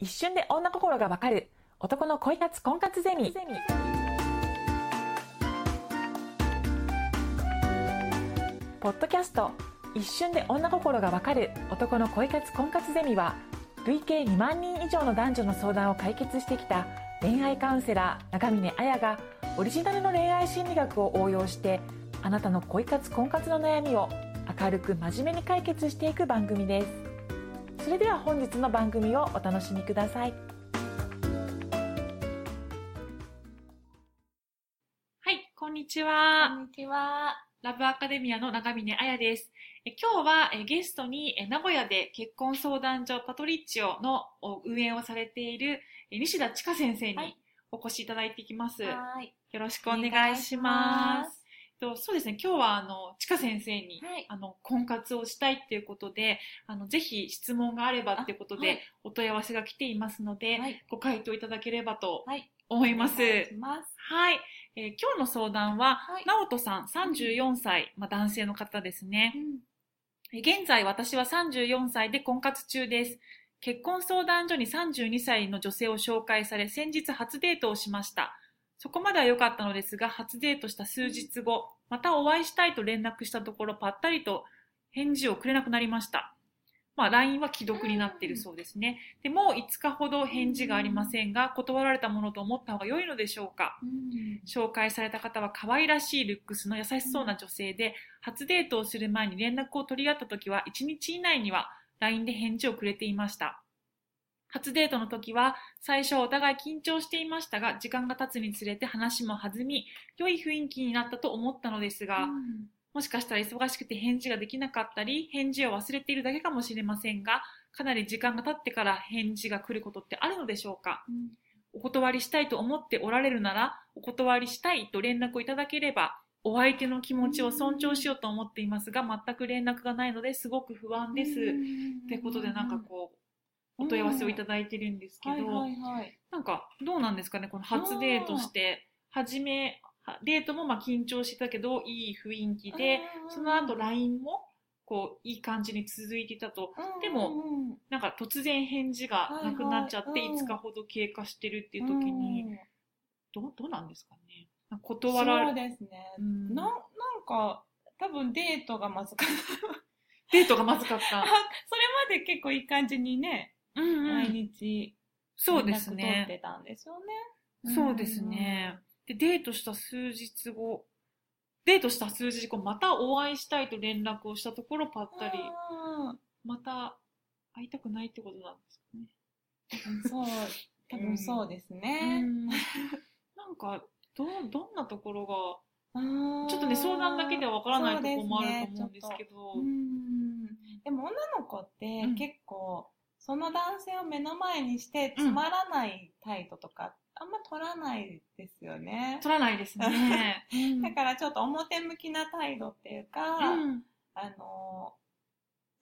一瞬で女心がわかる男の恋活婚活ゼミ。ポッドキャスト一瞬で女心がわかる男の恋活婚活ゼミは、累計2万人以上の男女の相談を解決してきた恋愛カウンセラー長峰彩がオリジナルの恋愛心理学を応用して、あなたの恋活婚活の悩みを明るく真面目に解決していく番組です。それでは本日の番組をお楽しみください。はい、こんにちは。こんにちは。ラブアカデミアの長峰彩です。今日はゲストに名古屋で結婚相談所パトリッチオの運営をされている西田千佳先生にお越しいただいてきます。はい、よろしくお願いします。そうですね、今日は千佳先生に、はい、婚活をしたいっていうことで、ぜひ質問があればっていうことで、はい、お問い合わせが来ていますので、はい、ご回答いただければと思います。はい、お願いします。はい。今日の相談は、はい、直人さん34歳、男性の方ですね。うん、現在私は34歳で婚活中です。結婚相談所に32歳の女性を紹介され、先日初デートをしました。そこまでは良かったのですが、初デートした数日後、またお会いしたいと連絡したところ、ぱったりと返事をくれなくなりました。LINE は既読になっているそうですね。で、もう5日ほど返事がありませんが、断られたものと思った方が良いのでしょうか。紹介された方は可愛らしいルックスの優しそうな女性で、初デートをする前に連絡を取り合った時は、1日以内には LINE で返事をくれていました。初デートの時は最初はお互い緊張していましたが、時間が経つにつれて話も弾み、良い雰囲気になったと思ったのですが、もしかしたら忙しくて返事ができなかったり、返事を忘れているだけかもしれませんが、かなり時間が経ってから返事が来ることってあるのでしょうか。お断りしたいと思っておられるなら、お断りしたいと連絡をいただければ、お相手の気持ちを尊重しようと思っていますが、全く連絡がないのですごく不安です。ってことで、なんかこう、お問い合わせをいただいてるんですけど、なんかどうなんですかね、この初デートして、初め、デートも緊張してたけど、いい雰囲気で、その後 LINE も、いい感じに続いていたと。でも、なんか突然返事がなくなっちゃって、5日ほど経過してるっていう時に、どうなんですかね。断られる。そうですね。なんか、多分デートがまずかった。デートがまずかった。それまで結構いい感じにね、毎日、そうですね。撮ってたんですよね。そうですね。で、デートした数日後、またお会いしたいと連絡をしたところ、ぱったり、また会いたくないってことなんですかね。多分そうですね。なんか、どんなところが、ちょっとね、相談だけではわからないところもあると思うんですけど。でも女の子って結構、その男性を目の前にしてつまらない態度とか、あんま取らないですよね。取らないですね。だからちょっと表向きな態度っていうか、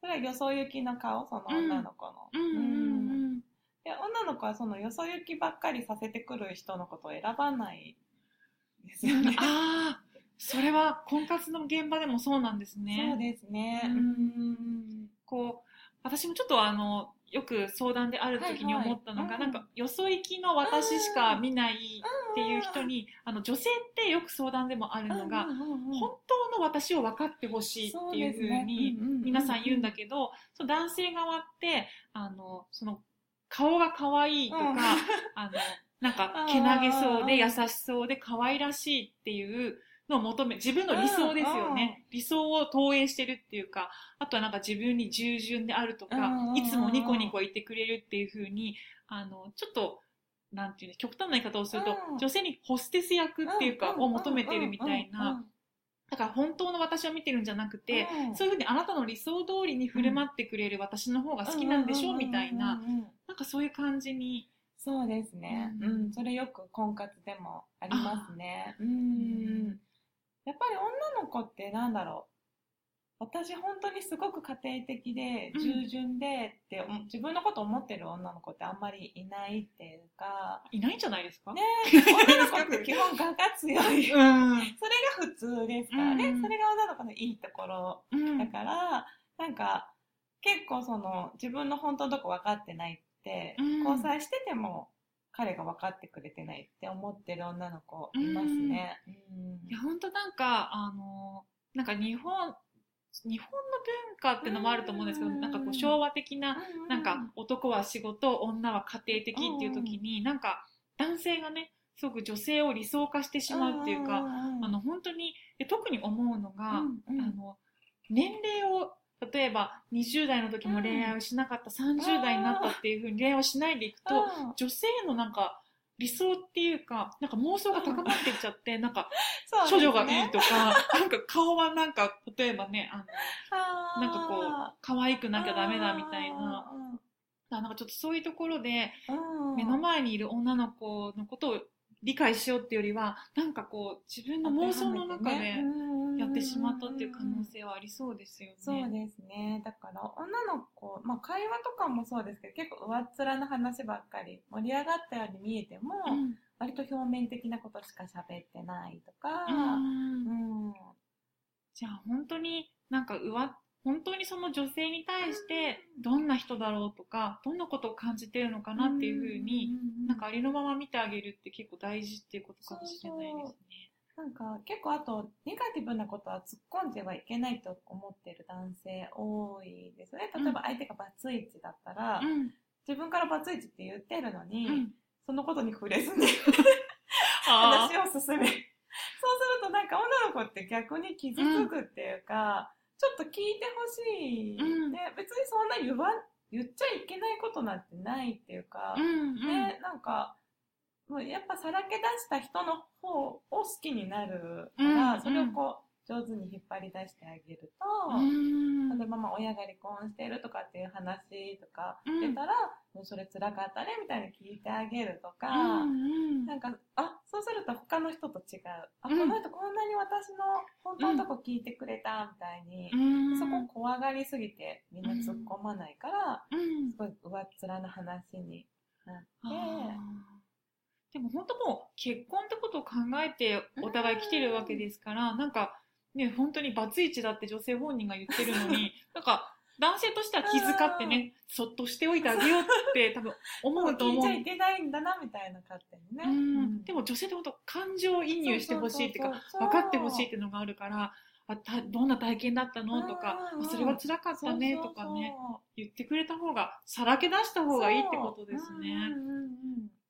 それはよそ行きの顔、その女の子の。で、女の子はそのよそ行きばっかりさせてくる人のことを選ばないですよね。ああ、それは婚活の現場でもそうなんですね。そうですね。私もちょっとよく相談である時に思ったのが、なんかよそ行きの私しか見ないっていう人に、女性ってよく相談でもあるのが、本当の私を分かってほしいっていう風に皆さん言うんだけど、その男性側ってその顔が可愛いとか、なんかけなげそうで優しそうで可愛らしいっていうの求め、自分の理想ですよね。理想を投影してるっていうか、あとはなんか自分に従順であるとか、いつもニコニコいてくれるっていう風に、ちょっと、なんていうの、極端な言い方をすると、女性にホステス役っていうか、を求めてるみたいな。だから本当の私を見てるんじゃなくて、そういう風にあなたの理想通りに振る舞ってくれる私の方が好きなんでしょうみたいな、なんかそういう感じに。そうですね。それよく婚活でもありますね。やっぱり女の子ってなんだろう、私本当にすごく家庭的で従順でって、自分のこと思ってる女の子ってあんまりいないっていうか。いないんじゃないですかね。女の子って基本我が強い。それが普通ですからね。それが女の子のいいところだから、なんか結構その自分の本当のとこ分かってない。って、うん、交際してても彼が分かってくれてないって思ってる女の子いますね。うん、いや本当なんか日本の文化ってのもあると思うんですけど、なんかこう昭和的な、なんか男は仕事、女は家庭的っていう時に、なんか男性がね、すごく女性を理想化してしまうっていうか、本当に、特に思うのが、年齢を、例えば20代の時も恋愛をしなかった、30代になったっていう風に恋愛をしないでいくと、女性のなんか、理想っていうか、なんか妄想が高まっていっちゃって、なんか、処女がいいとか、なんか顔はなんか、例えばね、なんかこう、可愛くなきゃダメだみたいな、なんかちょっとそういうところで、目の前にいる女の子のことを理解しようっていうよりは、なんかこう、自分の妄想の中でやってしまったっていう可能性はありそうですよね。そうですね。だから女の子、まあ会話とかもそうですけど、結構上っ面の話ばっかり、盛り上がったように見えても、割と表面的なことしか喋ってないとか、じゃあ本当になんか本当にその女性に対してどんな人だろうとか、どんなことを感じてるのかなっていう風に、なんかありのまま見てあげるって結構大事っていうことかもしれないですね。なんか結構あとネガティブなことは突っ込んではいけないと思ってる男性多いですね。例えば相手がバツイチだったら、自分からバツイチって言ってるのに、そのことに触れずに話を進める。そうするとなんか女の子って逆に傷つくっていうか、ちょっと聞いてほしい、ね、別にそんな言っちゃいけないことなんてないっていうか、ね、なんかもうやっぱさらけ出した人の方を好きになるから、それをこう上手に引っ張り出してあげると、例えばまあ親が離婚してるとかっていう話とか出たら、もうそれ辛かったねみたいな聞いてあげるとか、なんかそうすると他の人と違う、この人こんなに私の本当のとこ聞いてくれたみたいに、そこ怖がりすぎてみんな突っ込まないから、すごい上っ面な話になって。でも本当もう結婚ってことを考えてお互い来てるわけですから、なんかね、本当にバツイチだって女性本人が言ってるのに、なんか男性としては気遣ってね、そっとしておいてあげようって多分思うと思う。聞いちゃいけないんだなみたいな勝手にね。でも女性って本当感情移入してほしいっていうか、分かってほしいっていうのがあるから、どんな体験だったのとか、それは辛かったねとかね、言ってくれた方が、さらけ出した方がいいってことですね。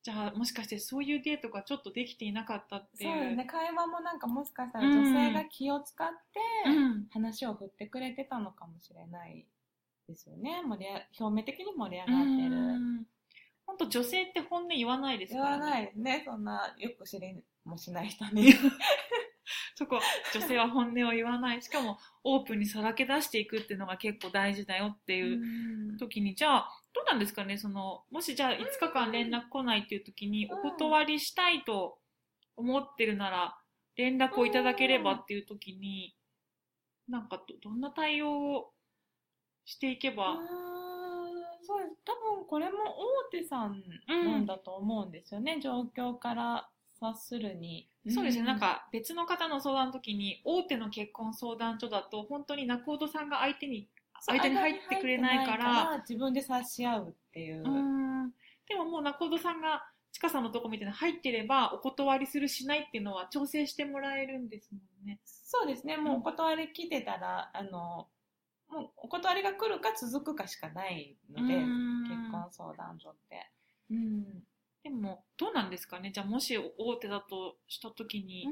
じゃあもしかしてそういうデートがちょっとできていなかったっていう。そうですね。会話もなんかもしかしたら女性が気を使って話を振ってくれてたのかもしれないですよね。表面的に盛り上がってる。本当女性って本音言わないですからね。言わないですね。そんなよく知りもしない人に。そこ女性は本音を言わない。しかもオープンにさらけ出していくっていうのが結構大事だよっていう時に、じゃあどうなんですかね、そのもしじゃあ5日間連絡来ないっていう時にお断りしたいと思ってるなら、連絡をいただければっていう時に、なんかどんな対応をしていけば。そうです。多分これも大手さんなんだと思うんですよね、状況から察するに。そうですね、なんか別の方の相談の時に、大手の結婚相談所だと本当に仲人さんが相手に入ってくれないから自分で察し合うっていう。でももう仲人さんがちかさんのとこみたいな入ってれば、お断りするしないっていうのは調整してもらえるんですもんね。そうですね、もうお断り来てたら、もうお断りが来るか続くかしかないので、結婚相談所って。でもどうなんですかね、じゃあもし大手だとした時に、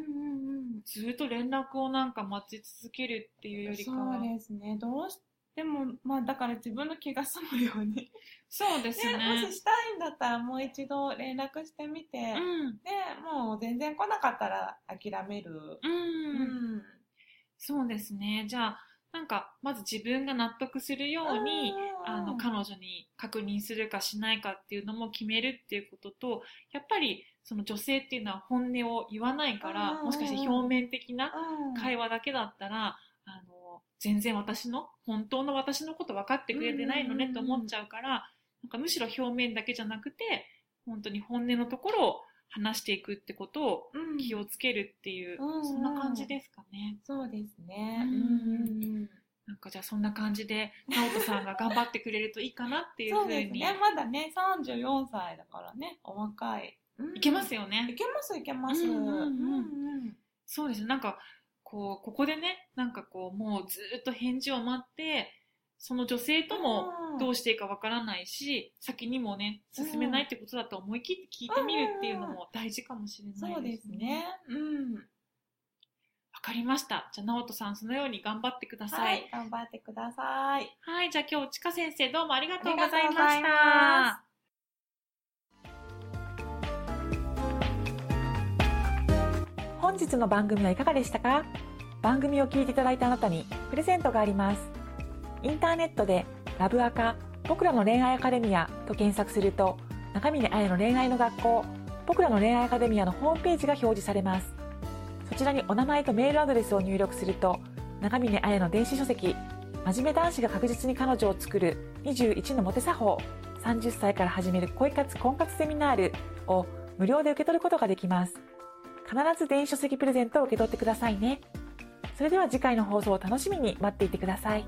ずっと連絡をなんか待ち続けるっていうよりかは。そうですね、でも、まあ、だから自分の気が済むように。そうですね。もししたいんだったら、もう一度連絡してみて、で、もう全然来なかったら諦める。そうですね。じゃあ、なんか、まず自分が納得するように、彼女に確認するかしないかっていうのも決めるっていうことと、やっぱり、その女性っていうのは本音を言わないから、もしかして表面的な会話だけだったら、全然本当の私のこと分かってくれてないのねと思っちゃうから、なんかむしろ表面だけじゃなくて、本当に本音のところを話していくってことを気をつけるっていう、そんな感じですかね。そうですね。なんかじゃあそんな感じで直人さんが頑張ってくれるといいかなっていうふうにそうですね、まだね34歳だからね、お若い、うん、いけますよね、いけますいけます、うんうんうんうん、そうですね、なんかこうここでね、なんかこうもうずっと返事を待ってその女性ともどうしていいかわからないし、うん、先にもね進めないってことだと思い切って聞いてみるっていうのも大事かもしれないですね。そうですね、うん、わかりました。じゃあ直人さんそのように頑張ってください。はい、頑張ってください。はい、じゃあ今日ちか先生どうもありがとうございました。本日の番組はいかがでしたか？番組を聞いていただいたあなたにプレゼントがあります。インターネットでラブアカ僕らの恋愛アカデミアと検索すると、中峰あやの恋愛の学校僕らの恋愛アカデミアのホームページが表示されます。こちらにお名前とメールアドレスを入力すると、中峰あやの電子書籍真面目男子が確実に彼女を作る21のモテ作法30歳から始める恋活婚活セミナールを無料で受け取ることができます。必ず電子書籍プレゼントを受け取ってくださいね。それでは次回の放送を楽しみに待っていてください。